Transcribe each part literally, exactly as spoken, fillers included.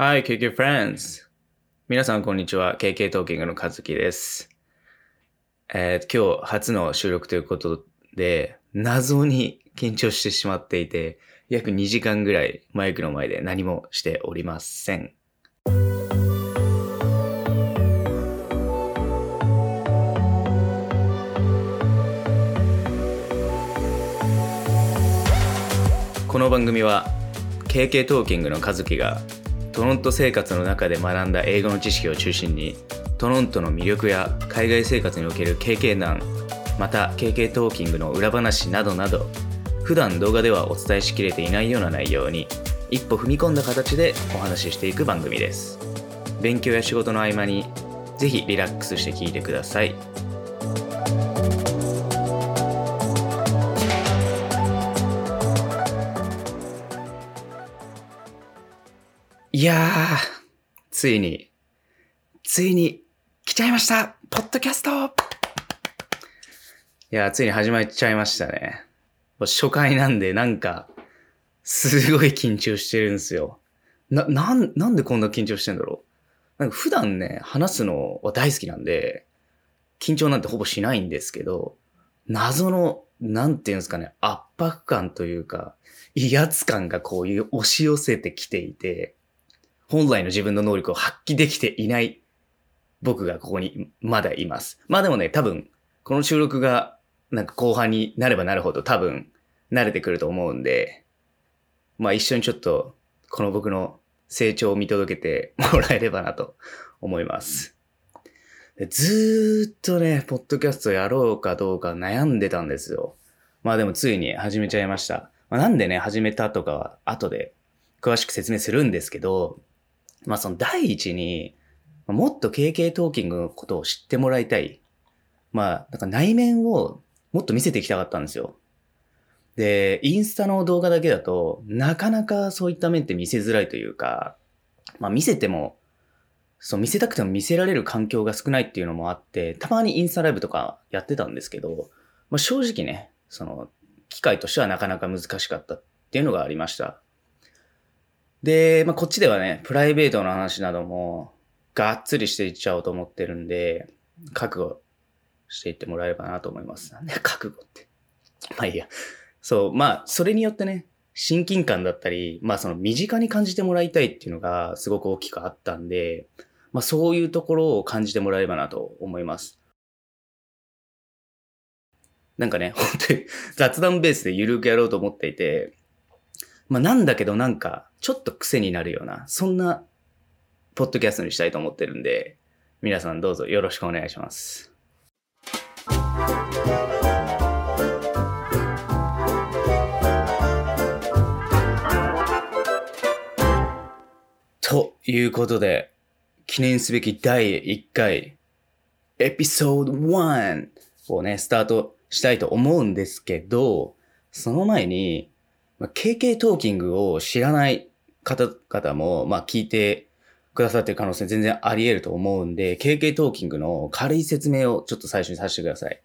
Hi, ケーケー friends! 皆さんこんにちは。ケーケー トーキングの Kazuki です、えー。今日初の収録ということで、謎に緊張してしまっていて、約にじかんぐらいマイクの前で何もしておりません。この番組は ケーケー トーキングの Kazuki がトロント生活の中で学んだ英語の知識を中心にトロントの魅力や海外生活における経験談、また ケーケー トーキングの裏話などなど普段動画ではお伝えしきれていないような内容に一歩踏み込んだ形でお話ししていく番組です。勉強や仕事の合間にぜひリラックスして聞いてください。いやー、ついについに来ちゃいました、ポッドキャスト。いやー、ついに始まっちゃいましたね。初回なんでなんかすごい緊張してるんですよ。な、なん、なんでこんな緊張してんだろう。なんか普段ね、話すのは大好きなんで緊張なんてほぼしないんですけど、謎のなんていうんですかね、圧迫感というか威圧感がこういう押し寄せてきていて、本来の自分の能力を発揮できていない僕がここにまだいます。まあでもね、多分この収録がなんか後半になればなるほど多分慣れてくると思うんで、まあ一緒にちょっとこの僕の成長を見届けてもらえればなと思います。ずーっとね、ポッドキャストやろうかどうか悩んでたんですよ。まあでもついに始めちゃいました。まあ、なんでね、始めたとかは後で詳しく説明するんですけど、まあその第一に、もっと ケーケー トーキングのことを知ってもらいたい。まあ、なんか内面をもっと見せていきたかったんですよ。で、インスタの動画だけだと、なかなかそういった面って見せづらいというか、まあ見せても、そう見せたくても見せられる環境が少ないっていうのもあって、たまにインスタライブとかやってたんですけど、まあ正直ね、その機会としてはなかなか難しかったっていうのがありました。で、まあ、こっちではね、プライベートの話なども、がっつりしていっちゃおうと思ってるんで、覚悟していってもらえればなと思います。なんで覚悟って。まあいいや。そう、まあ、それによってね、親近感だったり、まあその身近に感じてもらいたいっていうのがすごく大きくあったんで、まあそういうところを感じてもらえればなと思います。なんかね、本当に雑談ベースでゆるくやろうと思っていて、まあなんだけどなんかちょっと癖になるような、そんなポッドキャストにしたいと思ってるんで、皆さんどうぞよろしくお願いします。ということで、記念すべきだいいっかいエピソードいちをね、スタートしたいと思うんですけど、その前に、まあ、ケーケー トーキングを知らない方々も、まあ、聞いてくださってる可能性全然あり得ると思うんで、ケーケー トーキングの軽い説明をちょっと最初にさせてください。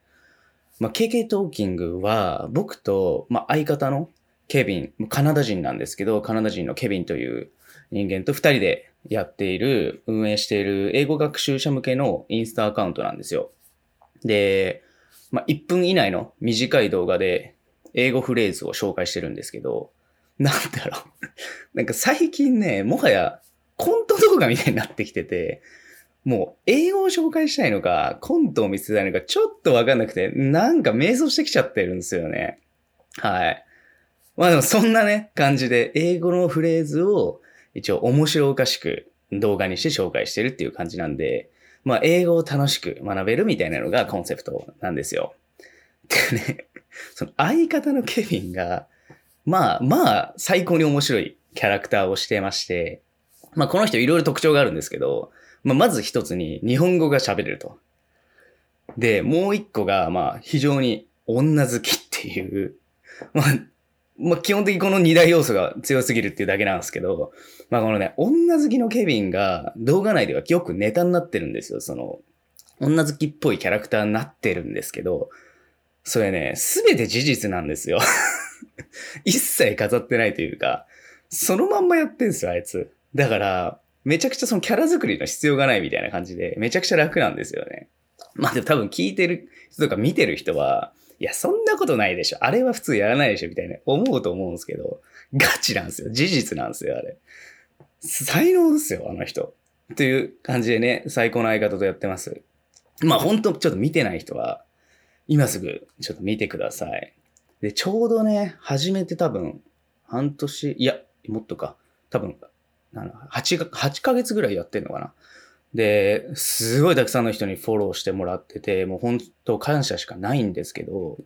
まあ、ケーケー トーキングは僕と、まあ、相方のケビン、カナダ人なんですけど、カナダ人のケビンという人間と二人でやっている、運営している英語学習者向けのインスタアカウントなんですよ。で、まあ、いっぷん以内の短い動画で、英語フレーズを紹介してるんですけど、なんだろう。なんか最近ね、もはやコント動画みたいになってきてて、もう英語を紹介したいのか、コントを見せたいのか、ちょっとわかんなくて、なんか迷走してきちゃってるんですよね。はい。まあでもそんなね、感じで、英語のフレーズを一応面白おかしく動画にして紹介してるっていう感じなんで、まあ英語を楽しく学べるみたいなのがコンセプトなんですよ。でね、その相方のケビンが、まあまあ最高に面白いキャラクターをしてまして、まあこの人いろいろ特徴があるんですけど、まあまず一つに日本語が喋れると。で、もう一個がまあ非常に女好きっていう、まあ、まあ基本的にこの二大要素が強すぎるっていうだけなんですけど、まあこのね、女好きのケビンが動画内ではよくネタになってるんですよ。その女好きっぽいキャラクターになってるんですけど、それね、すべて事実なんですよ。一切飾ってないというか、そのまんまやってんすよ、あいつ。だから、めちゃくちゃそのキャラ作りの必要がないみたいな感じで、めちゃくちゃ楽なんですよね。まあでも多分聞いてる人とか見てる人は、いやそんなことないでしょ、あれは普通やらないでしょみたいな思うと思うんですけど、ガチなんですよ、事実なんですよ、あれ才能ですよ、あの人っていう感じでね、最高の相方とやってます。まあほんとちょっと見てない人は今すぐちょっと見てください。でちょうどね、始めて多分半年、いやもっとか、多分 8, 8ヶ月ぐらいやってんのかな。ですごいたくさんの人にフォローしてもらってて、もう本当感謝しかないんですけど、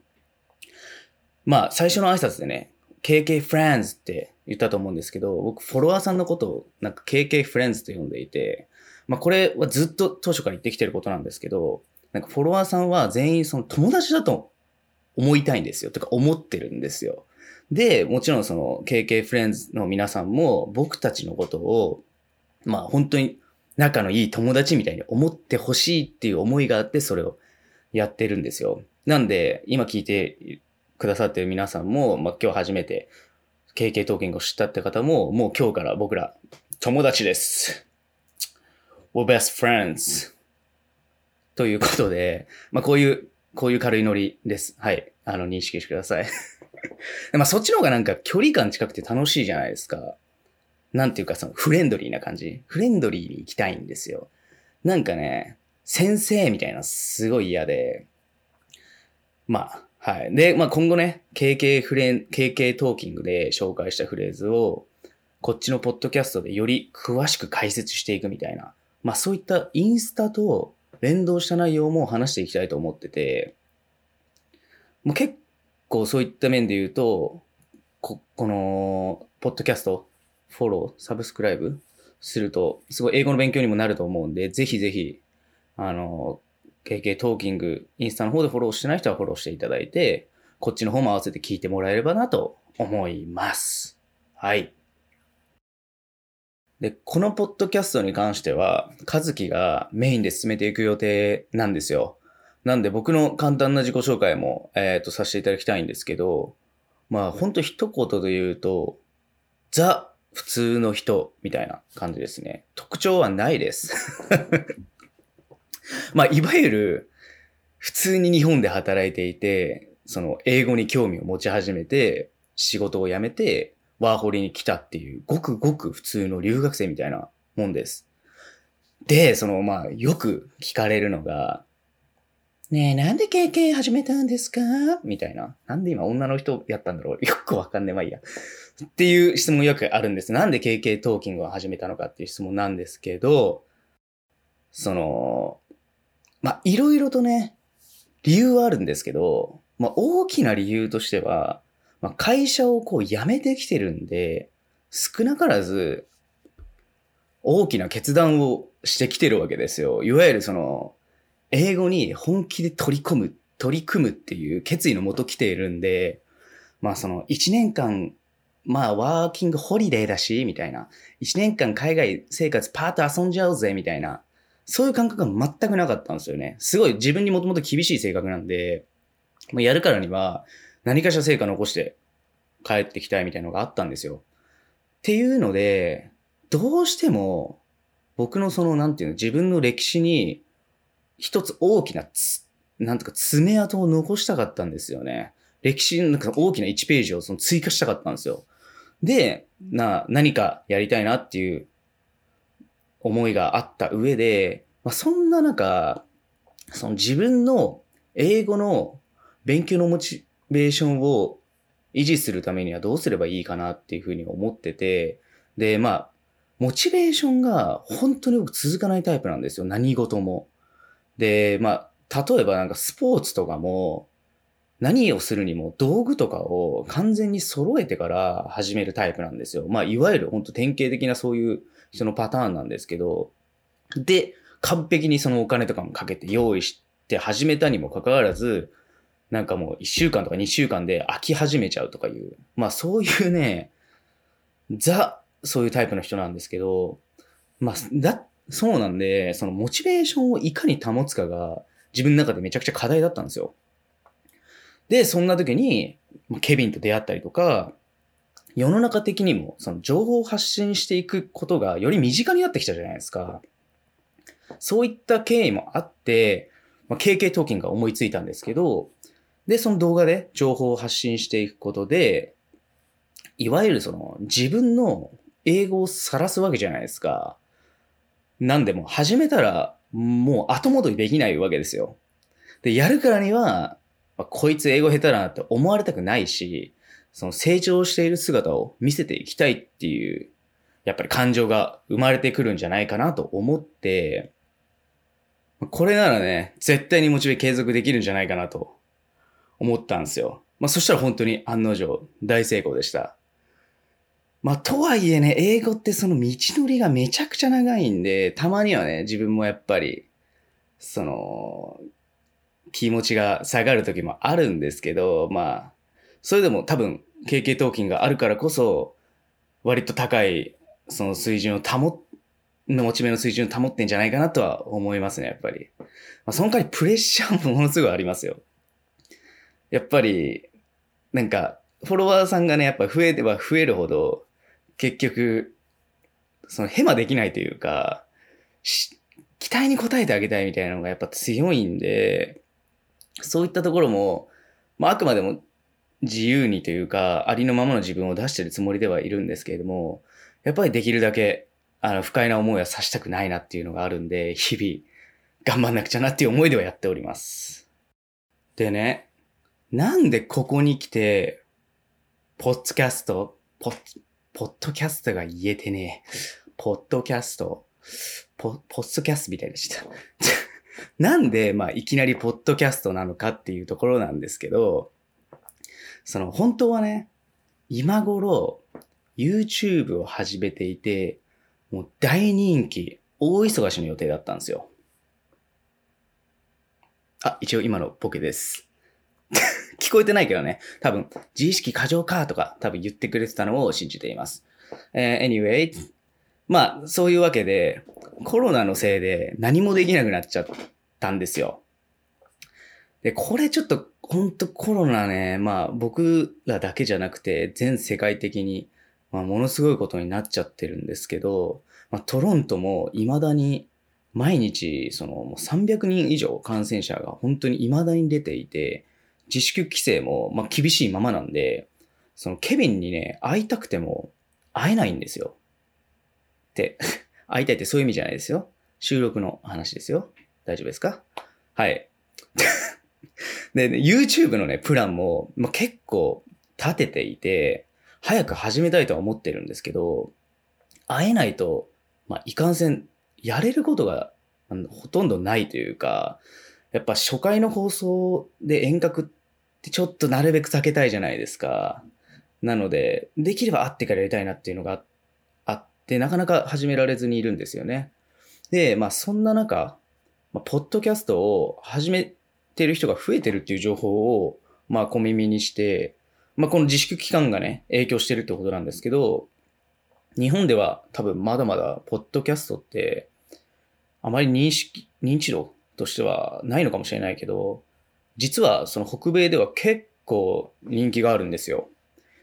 まあ最初の挨拶でね、 ケーケー Friends って言ったと思うんですけど、僕フォロワーさんのことをなんか ケーケー Friends と呼んでいて、まあこれはずっと当初から言ってきてることなんですけど、なんかフォロワーさんは全員その友達だと思いたいんですよ、とか思ってるんですよ。でもちろんその ケーケー Friends の皆さんも僕たちのことをまあ本当に仲のいい友達みたいに思ってほしいっていう思いがあって、それをやってるんですよ。なんで今聞いてくださってる皆さんも、まあ、今日初めて ケーケー トーキングを知ったって方も、もう今日から僕ら友達です、 We're best friends ということで、まあ、こういうこういう軽いノリです。はい、あの認識してくださいまあそっちの方がなんか距離感近くて楽しいじゃないですか。なんていうかそのフレンドリーな感じ、フレンドリーに行きたいんですよ。なんかね、先生みたいなすごい嫌で、まあはい。でまあ今後ね、 ケーケー フレン ケーケー トーキングで紹介したフレーズをこっちのポッドキャストでより詳しく解説していくみたいな、まあそういったインスタと連動した内容も話していきたいと思ってて、もう結構そういった面で言うと、ここのポッドキャストフォロー、サブスクライブすると、すごい英語の勉強にもなると思うんで、ぜひぜひ、あの、ケーケー トーキング、インスタの方でフォローしてない人はフォローしていただいて、こっちの方も合わせて聞いてもらえればなと思います。はい。で、このポッドキャストに関しては、Kazukiがメインで進めていく予定なんですよ。なんで僕の簡単な自己紹介も、えっと、させていただきたいんですけど、まあ、ほんと一言で言うと、ザ・普通の人みたいな感じですね。特徴はないです。まあ、いわゆる普通に日本で働いていて、その英語に興味を持ち始めて、仕事を辞めてワーホリに来たっていう、ごくごく普通の留学生みたいなもんです。で、そのまあ、よく聞かれるのが、ねえ、なんで ケーケー 始めたんですかみたいな。なんで今女の人やったんだろう、よくわかんねえ、まあいいや。っていう質問よくあるんです。なんで ケーケー トーキングを始めたのかっていう質問なんですけど、その、まあいろいろとね、理由はあるんですけど、まあ大きな理由としては、まあ、会社をこう辞めてきてるんで、少なからず大きな決断をしてきてるわけですよ。いわゆるその、英語に本気で取り込む、取り組むっていう決意のもと来ているんで、まあその一年間、まあワーキングホリデーだし、みたいな。一年間海外生活パーッと遊んじゃおうぜ、みたいな。そういう感覚が全くなかったんですよね。すごい自分にもともと厳しい性格なんで、まあ、やるからには何かしら成果残して帰ってきたいみたいなのがあったんですよ。っていうので、どうしても僕のその、なんていうの、自分の歴史に一つ大きなつ、なんとか爪痕を残したかったんですよね。歴史のなんか大きないちページをその追加したかったんですよ。で、な、何かやりたいなっていう思いがあった上で、まあ、そんな中、その自分の英語の勉強のモチベーションを維持するためにはどうすればいいかなっていうふうに思ってて、で、まあ、モチベーションが本当に僕続かないタイプなんですよ。何事も。で、まあ、例えばなんかスポーツとかも、何をするにも道具とかを完全に揃えてから始めるタイプなんですよ。まあ、いわゆる本当典型的なそういう人のパターンなんですけど、で、完璧にそのお金とかもかけて用意して始めたにもかかわらず、なんかもういっしゅうかんとかにしゅうかんで飽き始めちゃうとかいう、まあそういうね、ザ、そういうタイプの人なんですけど、まあ、だ、そうなんで、そのモチベーションをいかに保つかが自分の中でめちゃくちゃ課題だったんですよ。で、そんな時にケビンと出会ったりとか、世の中的にもその情報を発信していくことがより身近になってきたじゃないですか。そういった経緯もあって、まあ、ケーケー トーキングが思いついたんですけど、で、その動画で情報を発信していくことで、いわゆるその自分の英語を晒すわけじゃないですか。なんでも始めたらもう後戻りできないわけですよ。で、やるからには、まあ、こいつ英語下手だなって思われたくないし、その成長している姿を見せていきたいっていう、やっぱり感情が生まれてくるんじゃないかなと思って、これならね、絶対にモチベ継続できるんじゃないかなと思ったんですよ。まあそしたら本当に案の定大成功でした。まあとはいえね、英語ってその道のりがめちゃくちゃ長いんで、たまにはね、自分もやっぱり、その、気持ちが下がる時もあるんですけど、まあ、それでも多分 ケーケー トーキングがあるからこそ、割と高いその水準を保っのモチベの水準を保ってんじゃないかなとは思いますね、やっぱり。まあ、その代わりプレッシャーもものすごいありますよ。やっぱり、なんか、フォロワーさんがね、やっぱ増えれば増えるほど、結局、そのヘマできないというか、期待に応えてあげたいみたいなのがやっぱ強いんで、そういったところも、まあ、あくまでも自由にというか、ありのままの自分を出してるつもりではいるんですけれども、やっぱりできるだけ、あの不快な思いはさしたくないなっていうのがあるんで、日々頑張んなくちゃなっていう思いではやっております。でね、なんでここに来て、ポッドキャスト、ポッ、ポッドキャストが言えてねえ。ポッドキャスト、ポ、ポッドキャストみたいでした。なんで、まあ、いきなりポッドキャストなのかっていうところなんですけど、その本当はね、今頃 YouTube を始めていて、もう大人気、大忙しの予定だったんですよ。あ、一応今のボケです。聞こえてないけどね。多分、自意識過剰かとか多分言ってくれてたのを信じています。えー、anyway、まあそういうわけでコロナのせいで何もできなくなっちゃったんですよ。で、これちょっとほんとコロナね、まあ僕らだけじゃなくて全世界的にまあ、ものすごいことになっちゃってるんですけど、まあ、トロントも未だに毎日そのもうさんびゃくにん以上感染者が本当に未だに出ていて、自粛規制もまあ厳しいままなんで、そのケビンにね、会いたくても会えないんですよ。って、会いたいってそういう意味じゃないですよ。収録の話ですよ。大丈夫ですか？はい。で、ね、YouTube のね、プランも、まあ、結構立てていて、早く始めたいとは思ってるんですけど、会えないと、まあ、いかんせん、やれることがほとんどないというか、やっぱ初回の放送で遠隔ってちょっとなるべく避けたいじゃないですか。なので、できれば会ってからやりたいなっていうのがあって、なかなか始められずにいるんですよね。で、まあ、そんな中、まあ、ポッドキャストを始めてる人が増えてるっていう情報を、まあ、小耳にして、まあ、この自粛期間がね、影響してるってことなんですけど、日本では多分まだまだポッドキャストって、あまり認識、認知度としてはないのかもしれないけど、実はその北米では結構人気があるんですよ。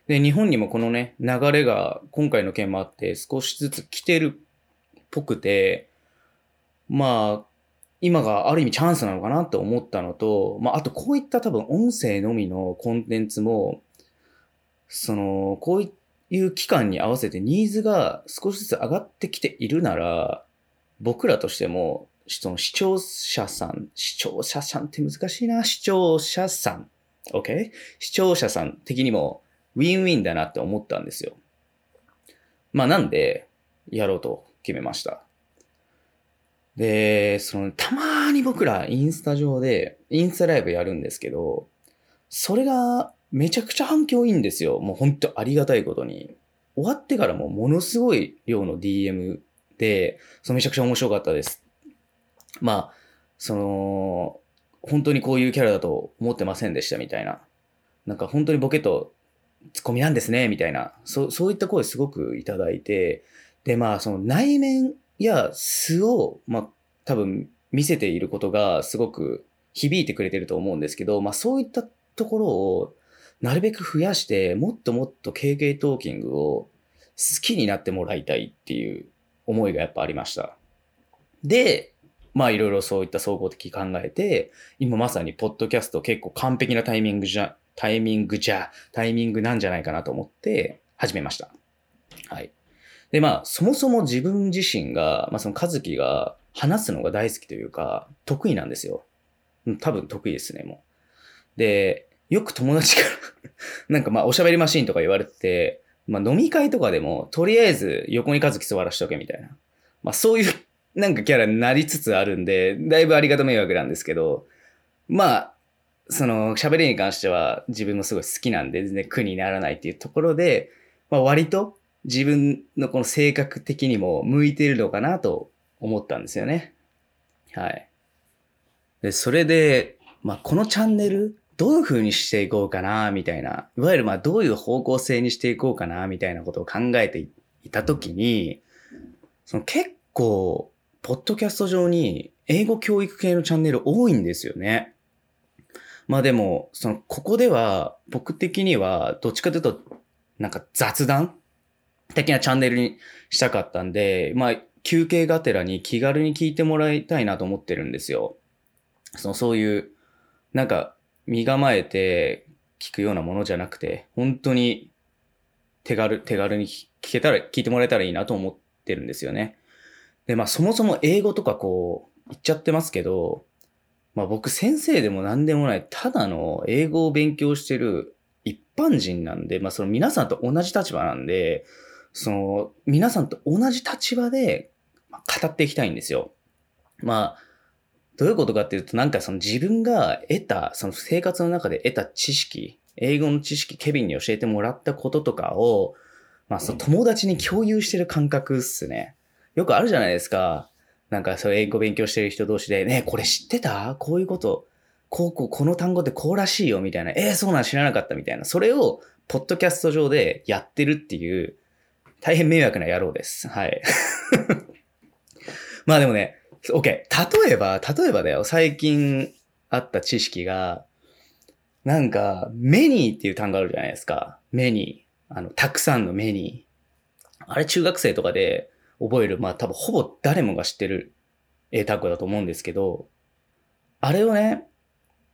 で、日本にもこのね、流れが今回の件もあって少しずつ来てるっぽくて、まあ、今がある意味チャンスなのかなと思ったのと、まあ、あとこういった多分音声のみのコンテンツも、その、こういう期間に合わせてニーズが少しずつ上がってきているなら、僕らとしても、その視聴者さん、視聴者さんって難しいな、視聴者さん、OK？ 視聴者さん的にも、ウィンウィンだなって思ったんですよ。まあ、なんで、やろうと決めました。で、その、たまに僕らインスタ上で、インスタライブやるんですけど、それが、めちゃくちゃ反響いいんですよ。もう本当ありがたいことに。終わってからもものすごい量の ディーエム で、そのめちゃくちゃ面白かったです。まあ、その、本当にこういうキャラだと思ってませんでしたみたいな。なんか本当にボケとツッコミなんですね、みたいな。そう、そういった声すごくいただいて。で、まあ、その内面や素を、まあ、多分見せていることがすごく響いてくれてると思うんですけど、まあそういったところを、なるべく増やして、もっともっと ケーケー トーキングを好きになってもらいたいっていう思いがやっぱありました。で、まあいろいろそういった総合的に考えて、今まさにポッドキャスト結構完璧なタイミングじゃ、タイミングじゃ、タイミングなんじゃないかなと思って始めました。はい。で、まあそもそも自分自身が、まあそのKazukiが話すのが大好きというか、得意なんですよ。多分得意ですね、もう。で、よく友達から、なんかまあおしゃべりマシーンとか言われてて、まあ飲み会とかでも、とりあえず横にKazuki座らしとけみたいな。まあそういう、なんかキャラになりつつあるんで、だいぶありがた迷惑なんですけど、まあ、その喋りに関しては自分もすごい好きなんで、全然苦にならないっていうところで、まあ割と自分のこの性格的にも向いているのかなと思ったんですよね。はい。で、それで、まあこのチャンネル、どういう風にしていこうかな、みたいな、いわゆるまあどういう方向性にしていこうかな、みたいなことを考えていたときに、その結構、ポッドキャスト上に英語教育系のチャンネル多いんですよね。まあでも、その、ここでは、僕的には、どっちかというと、なんか雑談的なチャンネルにしたかったんで、まあ、休憩がてらに気軽に聞いてもらいたいなと思ってるんですよ。その、そういう、なんか、身構えて聞くようなものじゃなくて、本当に手軽、手軽に聞けたら、聞いてもらえたらいいなと思ってるんですよね。で、まあそもそも英語とかこう言っちゃってますけど、まあ僕先生でも何でもない、ただの英語を勉強してる一般人なんで、まあその皆さんと同じ立場なんで、その皆さんと同じ立場で語っていきたいんですよ。まあどういうことかっていうと、なんかその自分が得た、その生活の中で得た知識、英語の知識、ケビンに教えてもらったこととかを、まあその友達に共有してる感覚っすね。よくあるじゃないですか。なんか、それ英語勉強してる人同士で、ね、これ知ってた？こういうこと。こう、こう、この単語ってこうらしいよ、みたいな。えー、そうなん知らなかった、みたいな。それを、ポッドキャスト上でやってるっていう、大変迷惑な野郎です。はい。まあでもね、OK。例えば、例えばだよ。最近あった知識が、なんか、メニーっていう単語あるじゃないですか。メニー。あの、たくさんのメニー。あれ、中学生とかで、覚える、まあ多分ほぼ誰もが知ってる英単語だと思うんですけど、あれをね、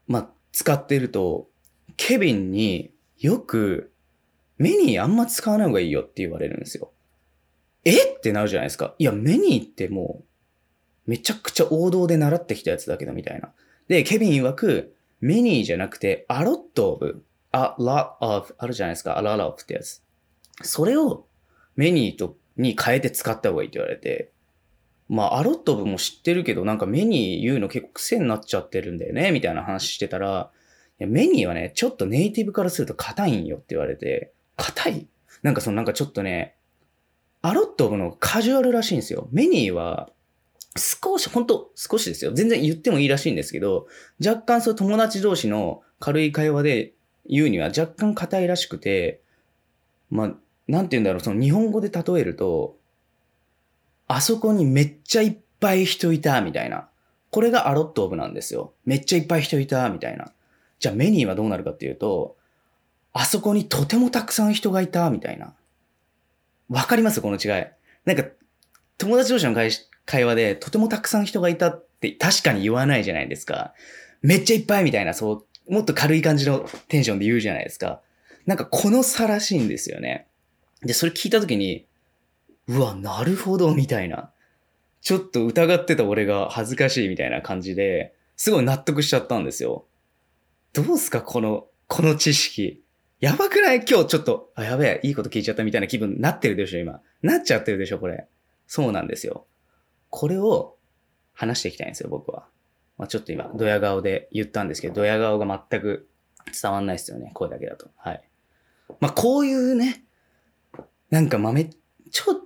まあ使ってると、ケビンによくメニーあんま使わない方がいいよって言われるんですよ。えってなるじゃないですか。いや、メニーってもうめちゃくちゃ王道で習ってきたやつだけどみたいな。で、ケビン曰く、メニーじゃなくてa lot of、a lot of あるじゃないですか。a lot of ってやつ。それをメニーとに変えて使った方がいいって言われて、まあアロットブも知ってるけど、なんかメニー言うの結構癖になっちゃってるんだよねみたいな話してたら、いやメニーはねちょっとネイティブからすると硬いんよって言われて、硬い？なんかそのなんかちょっとね、アロットブのカジュアルらしいんですよ。メニーは少し、本当少しですよ。全然言ってもいいらしいんですけど、若干そう友達同士の軽い会話で言うには若干硬いらしくて、まあ。なんて言うんだろう、その日本語で例えると、あそこにめっちゃいっぱい人いたみたいな、これがアロットオブなんですよ。めっちゃいっぱい人いたみたいな。じゃあメニーはどうなるかっていうと、あそこにとてもたくさん人がいたみたいな。わかります？この違い。なんか友達同士の 会, 会話でとてもたくさん人がいたって確かに言わないじゃないですか。めっちゃいっぱいみたいな、そうもっと軽い感じのテンションで言うじゃないですか。なんかこの差らしいんですよね。で、それ聞いたときに、うわ、なるほど、みたいな。ちょっと疑ってた俺が恥ずかしいみたいな感じで、すごい納得しちゃったんですよ。どうすか、この、この知識。やばくない？今日ちょっと、あ、やべえ、いいこと聞いちゃったみたいな気分になってるでしょ、今。なっちゃってるでしょ、これ。そうなんですよ。これを話していきたいんですよ、僕は。まあ、ちょっと今、ドヤ顔で言ったんですけど、ドヤ顔が全く伝わんないですよね、声だけだと。はい。まあ、こういうね、なんか豆、ちょっ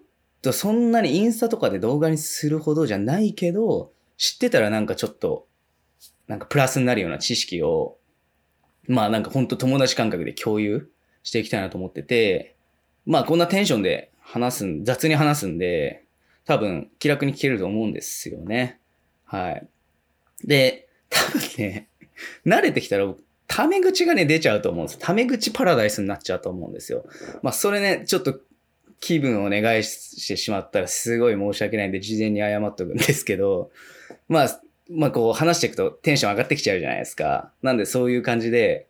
とそんなにインスタとかで動画にするほどじゃないけど、知ってたらなんかちょっと、なんかプラスになるような知識を、まあなんかほんと友達感覚で共有していきたいなと思ってて、まあこんなテンションで話すん、雑に話すんで、多分気楽に聞けると思うんですよね。はい。で、多分ね、慣れてきたら僕タメ口がね出ちゃうと思うんです。タメ口パラダイスになっちゃうと思うんですよ。まあそれねちょっと気分をね害してしまったらすごい申し訳ないんで事前に謝っとくんですけど、まあまあこう話していくとテンション上がってきちゃうじゃないですか。なんでそういう感じで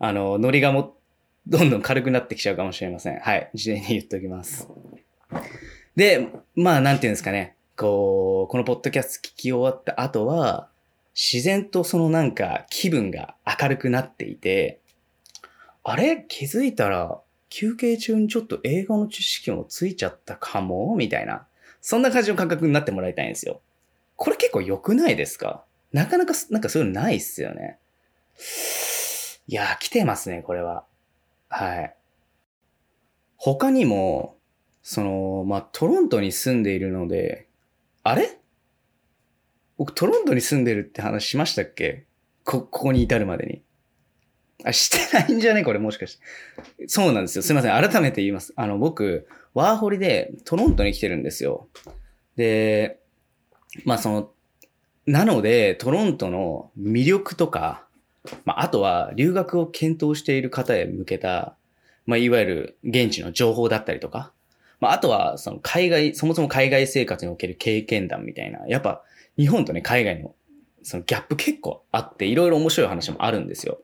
あのノリがもどんどん軽くなってきちゃうかもしれません。はい、事前に言っておきます。で、まあなんていうんですかね、こうこのポッドキャスト聞き終わった後は自然とそのなんか気分が明るくなっていて、あれ気づいたら休憩中にちょっと英語の知識もついちゃったかもみたいな、そんな感じの感覚になってもらいたいんですよ。これ結構良くないですか？なかなかなんかそういうのないっすよね。いやー来てますねこれは。はい。他にもそのまあトロントに住んでいるので、あれ？僕トロントに住んでるって話しましたっけ？こここに至るまでに。あ、してないんじゃねこれもしかして。そうなんですよ。すいません。改めて言います。あの、僕、ワーホリでトロントに来てるんですよ。で、まあその、なので、トロントの魅力とか、まああとは留学を検討している方へ向けた、まあいわゆる現地の情報だったりとか、まああとはその海外、そもそも海外生活における経験談みたいな、やっぱ日本とね、海外のそのギャップ結構あって、いろいろ面白い話もあるんですよ。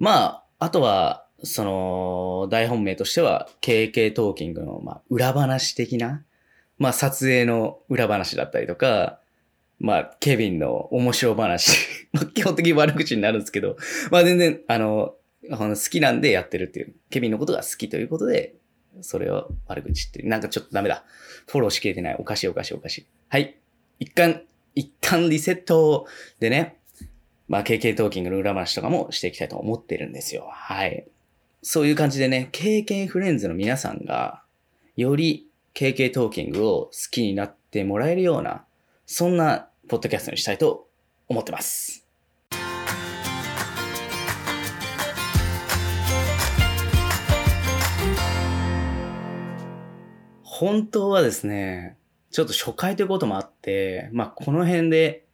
まあ、あとは、その、大本命としては、ケーケー トーキングの、まあ、裏話的な、まあ、撮影の裏話だったりとか、まあ、ケビンの面白話。まあ、基本的に悪口になるんですけど、まあ、全然、あの、好きなんでやってるっていう。ケビンのことが好きということで、それを悪口って、なんかちょっとダメだ。フォローしきれてない。おかしいおかしいおかしい。はい。一旦、一旦リセットでね。まあ、ケーケー トーキングの裏話とかもしていきたいと思ってるんですよ。はい。そういう感じでね、ケーケー フレンズの皆さんが、より ケーケー トーキングを好きになってもらえるような、そんなポッドキャストにしたいと思ってます。本当はですね、ちょっと初回ということもあって、まあ、この辺で、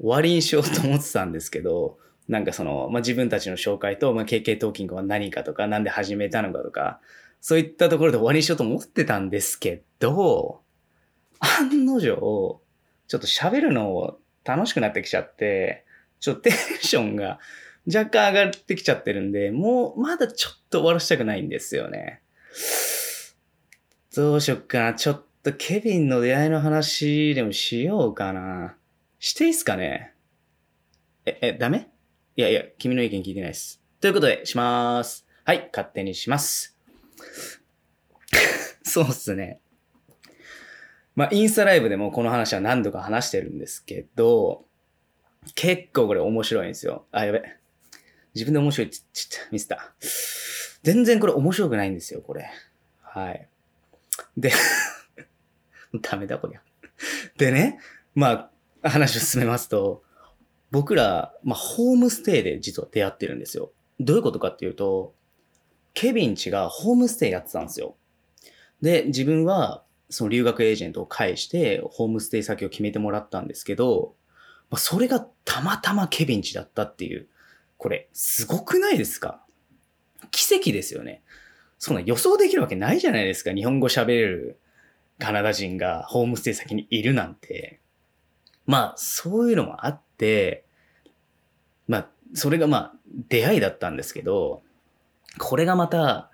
終わりにしようと思ってたんですけど、なんかその、まあ、自分たちの紹介と、まあ、ケーケー トーキングは何かとか、なんで始めたのかとか、そういったところで終わりにしようと思ってたんですけど、案の定、ちょっと喋るの楽しくなってきちゃって、ちょっとテンションが若干上がってきちゃってるんで、もうまだちょっと終わらせたくないんですよね。どうしよっかな。ちょっとケビンの出会いの話でもしようかな。していいっすかね？え、え、ダメ？いやいや、君の意見聞いてないです。ということで、しまーす。はい、勝手にします。そうっすね。まあ、インスタライブでもこの話は何度か話してるんですけど、結構これ面白いんですよ。あ、やべ。自分で面白いって言っちゃった。ミスった。全然これ面白くないんですよ、これ。はい。で、ダメだこりゃ。でね、まあ、話を進めますと、僕ら、まあ、ホームステイで実は出会ってるんですよ。どういうことかっていうと、ケビンちがホームステイやってたんですよ。で、自分は、その留学エージェントを介して、ホームステイ先を決めてもらったんですけど、まあ、それがたまたまケビンちだったっていう、これ、すごくないですか？奇跡ですよね。そんな予想できるわけないじゃないですか。日本語喋れるカナダ人がホームステイ先にいるなんて。まあ、そういうのもあって、まあ、それがまあ、出会いだったんですけど、これがまた、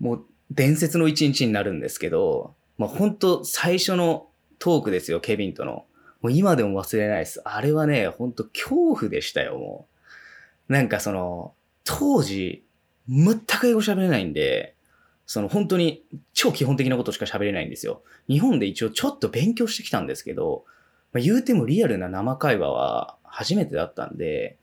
もう、伝説の一日になるんですけど、まあ、ほんと、最初のトークですよ、ケビンとの。もう今でも忘れないです。あれはね、ほんと、恐怖でしたよ、もう。なんかその、当時、全く英語喋れないんで、その、本当に、超基本的なことしか喋れないんですよ。日本で一応、ちょっと勉強してきたんですけど、まあ、言うてもリアルな生会話は初めてだったんで、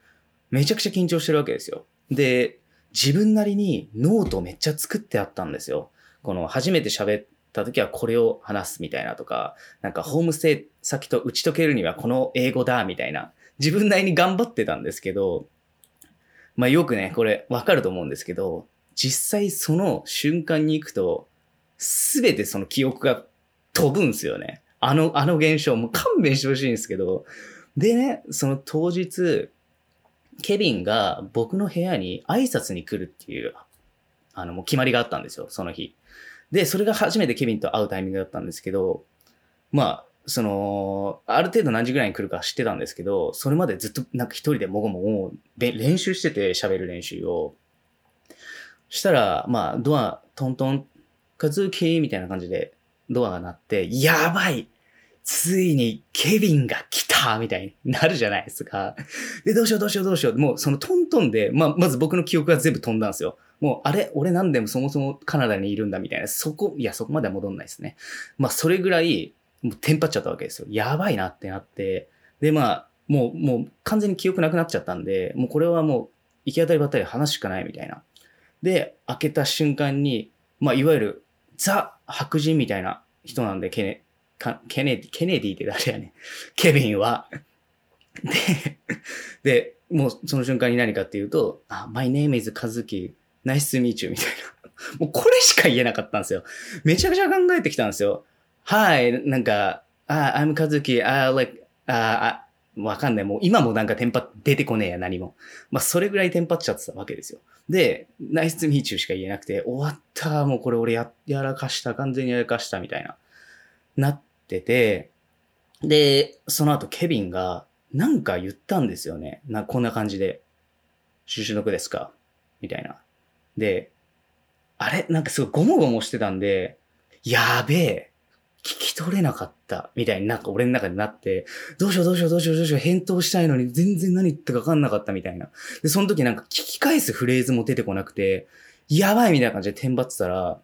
めちゃくちゃ緊張してるわけですよ。で、自分なりにノートをめっちゃ作ってあったんですよ。この初めて喋った時はこれを話すみたいなとか、なんかホームステイ先と打ち解けるにはこの英語だみたいな、自分なりに頑張ってたんですけど、まあよくね、これわかると思うんですけど、実際その瞬間に行くと、すべてその記憶が飛ぶんですよね。あの、あの現象、もう勘弁してほしいんですけど。でね、その当日、ケビンが僕の部屋に挨拶に来るっていう、あの、もう決まりがあったんですよ、その日。で、それが初めてケビンと会うタイミングだったんですけど、まあ、その、ある程度何時ぐらいに来るか知ってたんですけど、それまでずっとなんか一人でもごもごも練習してて、喋る練習を。したら、まあ、ドア、トントン、カズキみたいな感じでドアが鳴って、やばいついにケビンが来たみたいになるじゃないですか。で、どうしようどうしようどうしよう。もうそのトントンで、まあ、まず僕の記憶が全部飛んだんですよ。もう、あれ俺なんでもそもそもカナダにいるんだみたいな。そこ、いや、そこまでは戻んないですね。まあ、それぐらい、もうテンパっちゃったわけですよ。やばいなってなって。で、まあ、もう、もう完全に記憶なくなっちゃったんで、もうこれはもう、行き当たりばったり話しかないみたいな。で、開けた瞬間に、まあ、いわゆる、ザ・白人みたいな人なんで、ケネ、ケネディ、ケネディって誰やねん。ケビンは。で、で、もうその瞬間に何かっていうと、あ、My name is Kazuki. Nice to meet you. みたいな。もうこれしか言えなかったんですよ。めちゃくちゃ考えてきたんですよ。はい、なんか、あ、I'm Kazuki. I like, あ、わかんない。もう今もなんかテンパ、出てこねえや、何も。まあ、それぐらいテンパっちゃってたわけですよ。で、ナイスミーチューしか言えなくて、終わった、もうこれ俺や、やらかした、完全にやらかした、みたいな、なってて、で、その後ケビンが、なんか言ったんですよね。な、こんな感じで、収集の句ですかみたいな。で、あれなんかすごいゴモゴモしてたんで、やべえ。聞き取れなかったみたいになんか俺の中になって、どうしようどうしようどうしようどうしよう返答したいのに全然何言ったか分かんなかったみたいな。で、その時なんか聞き返すフレーズも出てこなくて、やばいみたいな感じでテンパってたら、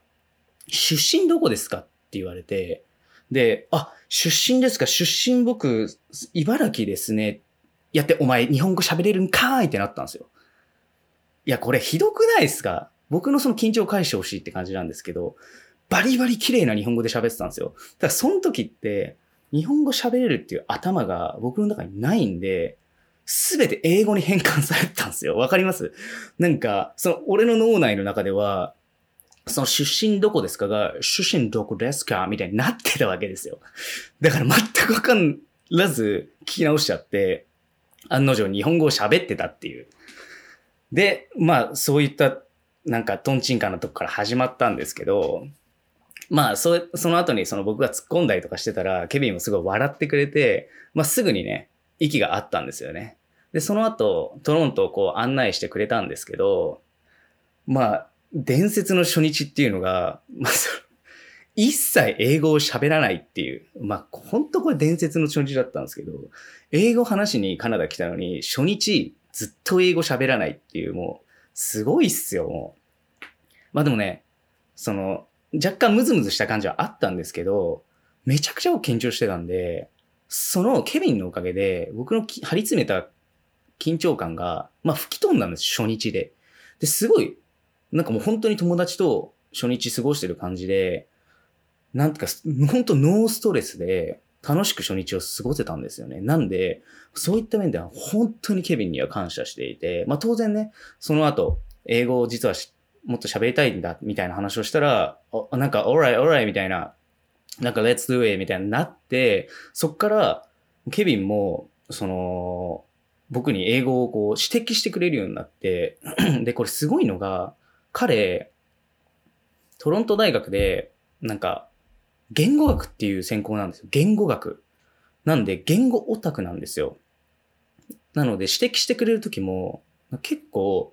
出身どこですかって言われて、で、あ、出身ですか、出身僕、茨城ですね。やって、お前日本語喋れるんかーいってなったんですよ。いや、これひどくないですか？僕のその緊張解消しって感じなんですけど、バリバリ綺麗な日本語で喋ってたんですよ。だからその時って日本語喋れるっていう頭が僕の中にないんで、すべて英語に変換されてたんですよ。わかります？なんか、その俺の脳内の中では、その出身どこですかが出身どこですかみたいになってたわけですよ。だから全くわからず聞き直しちゃって、案の定日本語を喋ってたっていう。で、まあそういったなんかトンチンカンのとこから始まったんですけど、まあ、そ、その後にその僕が突っ込んだりとかしてたら、ケビンもすごい笑ってくれて、まあすぐにね、息があったんですよね。で、その後、トロントをこう案内してくれたんですけど、まあ、伝説の初日っていうのが、まあ、一切英語を喋らないっていう、まあ、ほんとこれ伝説の初日だったんですけど、英語話しにカナダ来たのに、初日ずっと英語喋らないっていう、もう、すごいっすよ、もう。まあでもね、その、若干ムズムズした感じはあったんですけど、めちゃくちゃ緊張してたんで、そのケビンのおかげで僕の張り詰めた緊張感が、まあ吹き飛んだんです、初日で。で、すごい、なんかもう本当に友達と初日過ごしてる感じで、なんてか、本当ノーストレスで楽しく初日を過ごせたんですよね。なんで、そういった面では本当にケビンには感謝していて、まあ当然ね、その後、英語を実は知って、もっと喋りたいんだ、みたいな話をしたら、なんか、alright, alright, みたいな、なんか、let's do it, みたいになって、そっから、ケビンも、その、僕に英語をこう、指摘してくれるようになって、で、これすごいのが、彼、トロント大学で、なんか、言語学っていう専攻なんですよ。言語学。なんで、言語オタクなんですよ。なので、指摘してくれるときも、結構、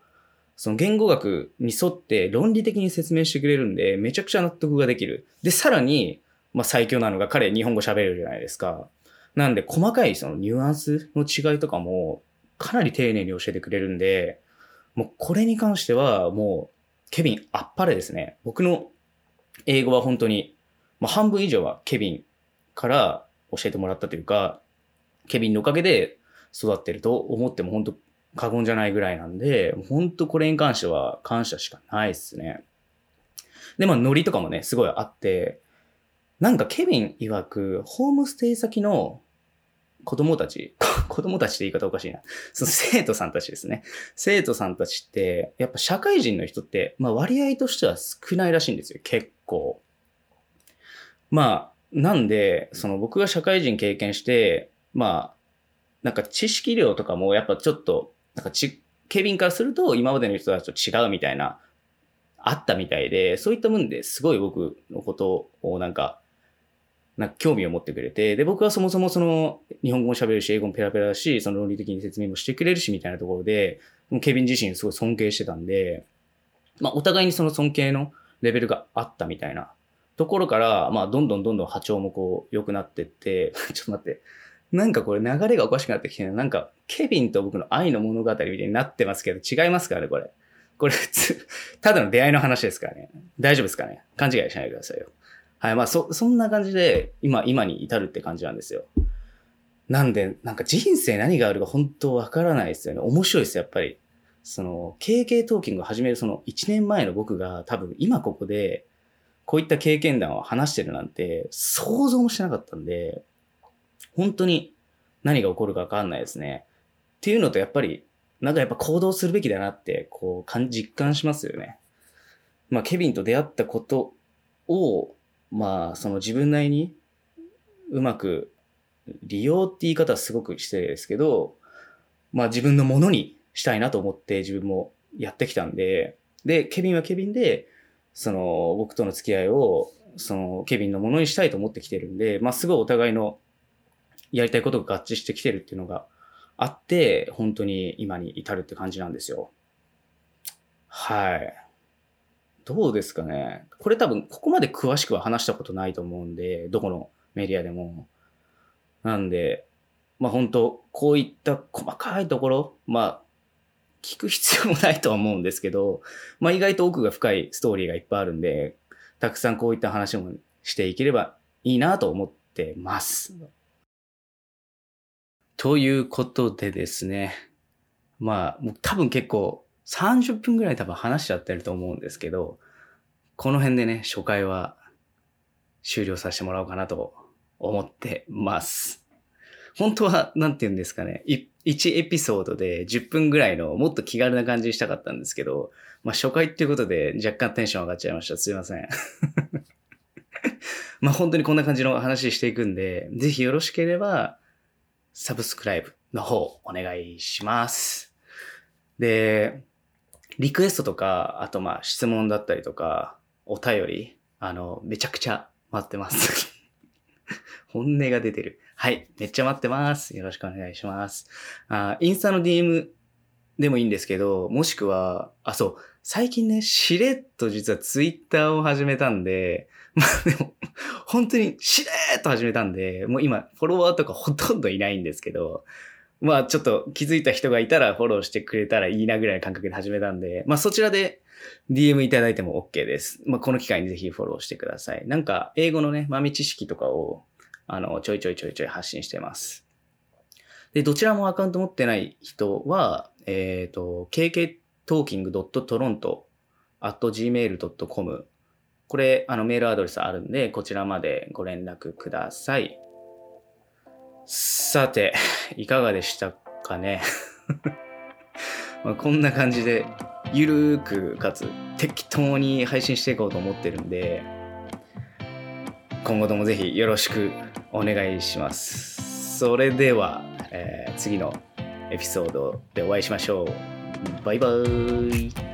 その言語学に沿って論理的に説明してくれるんで、めちゃくちゃ納得ができる。で、さらに、まあ最強なのが彼日本語喋れるじゃないですか。なんで細かいそのニュアンスの違いとかもかなり丁寧に教えてくれるんで、もうこれに関してはもうケビンあっぱれですね。僕の英語は本当に、まあ半分以上はケビンから教えてもらったというか、ケビンのおかげで育ってると思っても本当過言じゃないぐらいなんで、本当これに関しては感謝しかないっすね。で、まあノリとかもね、すごいあって、なんかケビン曰く、ホームステイ先の子供たち、子供たちって言い方おかしいな。その生徒さんたちですね。生徒さんたちって、やっぱ社会人の人って、まあ割合としては少ないらしいんですよ、結構。まあ、なんで、その僕が社会人経験して、まあ、なんか知識量とかもやっぱちょっと、なんかちケビンからすると今までの人たちと違うみたいなあったみたいで、そういったもんですごい僕のことをなんかなんか興味を持ってくれて、で僕はそもそもその日本語も喋るし英語もペラペラだしその論理的に説明もしてくれるしみたいなところでケビン自身すごい尊敬してたんで、まあお互いにその尊敬のレベルがあったみたいなところから、まあどんどんどんどん波長もこう良くなってってちょっと待って、なんかこれ流れがおかしくなってきてる、なんかケビンと僕の愛の物語みたいになってますけど違いますからね、これこれただの出会いの話ですからね、大丈夫ですかね、勘違いしないでくださいよ。はい、まあそ、そんな感じで、今、今に至るって感じなんですよ。なんで、なんか人生何があるか本当わからないですよね。面白いです、やっぱり。その、ケーケー トーキングを始めるそのいちねんまえの僕が多分今ここで、こういった経験談を話してるなんて想像もしてなかったんで、本当に何が起こるかわかんないですね。っていうのとやっぱり、なんかやっぱ行動するべきだなって、こう、実感しますよね。まあ、ケビンと出会ったことを、まあ、その自分なりにうまく利用って言い方はすごく失礼ですけど、まあ自分のものにしたいなと思って自分もやってきたんで、で、ケビンはケビンで、その僕との付き合いを、そのケビンのものにしたいと思ってきてるんで、まあすごいお互いのやりたいことが合致してきてるっていうのがあって、本当に今に至るって感じなんですよ。はい。どうですかね。これ多分ここまで詳しくは話したことないと思うんで、どこのメディアでも。なんで、まあ本当こういった細かいところ、まあ聞く必要もないとは思うんですけど、まあ意外と奥が深いストーリーがいっぱいあるんで、たくさんこういった話もしていければいいなと思ってます。ということでですね。まあもう多分結構、さんじゅっぷんぐらい多分話しちゃってると思うんですけど、この辺でね、初回は終了させてもらおうかなと思ってます。本当は、なんて言うんですかね、いちエピソードでじゅっぷんぐらいのもっと気軽な感じにしたかったんですけど、まあ初回っていうことで若干テンション上がっちゃいました。すいません。まあ本当にこんな感じの話していくんで、ぜひよろしければサブスクライブの方お願いします。で、リクエストとか、あとまあ質問だったりとか、お便り、あの、めちゃくちゃ待ってます。本音が出てる。はい。めっちゃ待ってます。よろしくお願いします。あ、インスタの ディーエム でもいいんですけど、もしくは、あ、そう。最近ね、しれっと実はツイッターを始めたんで、まあでも、本当にしれっと始めたんで、もう今、フォロワーとかほとんどいないんですけど、まあちょっと気づいた人がいたらフォローしてくれたらいいなぐらいの感覚で始めたんで、まあそちらで ディーエム いただいても OK です。まあこの機会にぜひフォローしてください。なんか英語のね、豆知識とかをあのちょいちょいちょいちょい発信してます。で、どちらもアカウント持ってない人は、えっと、ケーケートーキングドットトロントアットジーメールドットコム これあのメールアドレスあるんで、こちらまでご連絡ください。さて、いかがでしたかね。まあこんな感じで、ゆるーくかつ適当に配信していこうと思ってるんで、今後ともぜひよろしくお願いします。それでは、えー、次のエピソードでお会いしましょう。バイバーイ。